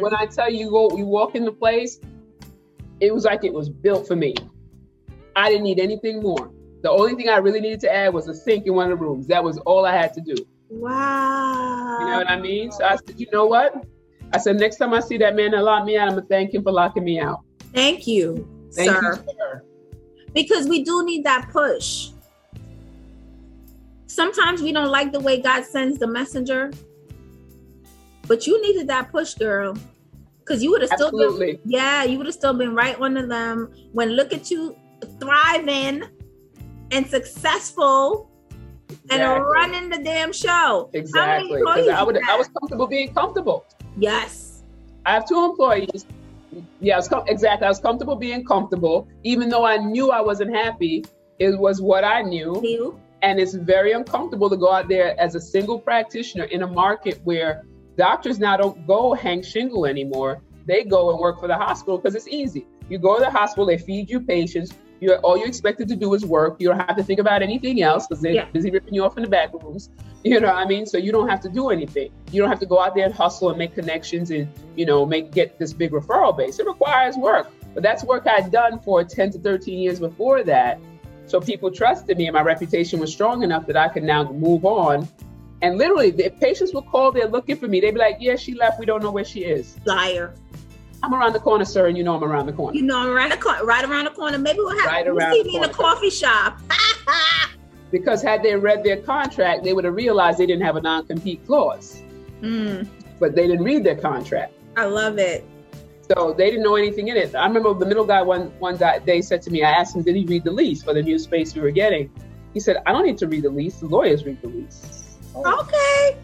When I tell you, we walk in the place, it was like it was built for me. I didn't need anything more. The only thing I really needed to add was a sink in one of the rooms. That was all I had to do. Wow. You know what I mean? So I said, you know what? I said, next time I see that man that locked me out, I'm going to thank him for locking me out. Thank you, Thank you, sir. Because we do need that push. Sometimes we don't like the way God sends the messenger. But you needed that push, girl, because you would have still been, you would have still been right under them. When look at you thriving and successful and running the damn show. Exactly. I was comfortable being comfortable. Yes. I have 2 employees. Yeah, I was comfortable being comfortable, even though I knew I wasn't happy. It was what I knew. And it's very uncomfortable to go out there as a single practitioner in a market where doctors now don't go hang shingle anymore. They go and work for the hospital because it's easy. You go to the hospital, they feed you patients. All you're expected to do is work. You don't have to think about anything else because they're busy ripping you off in the back rooms. You know what I mean? So you don't have to do anything. You don't have to go out there and hustle and make connections and, get this big referral base. It requires work. But that's work I'd done for 10 to 13 years before that. So people trusted me and my reputation was strong enough that I could now move on. And literally, if patients will call, they're looking for me. They'd be like, yeah, she left. We don't know where she is. Liar. I'm around the corner, sir, and you know I'm around the corner. You know I'm around the corner. Right around the corner. Maybe we'll have to see me in a coffee shop. Because had they read their contract, they would have realized they didn't have a non-compete clause. Mm. But they didn't read their contract. I love it. So they didn't know anything in it. I remember the middle guy one day said to me, I asked him, did he read the lease for the new space we were getting? He said, I don't need to read the lease. The lawyers read the lease. Oh. Okay.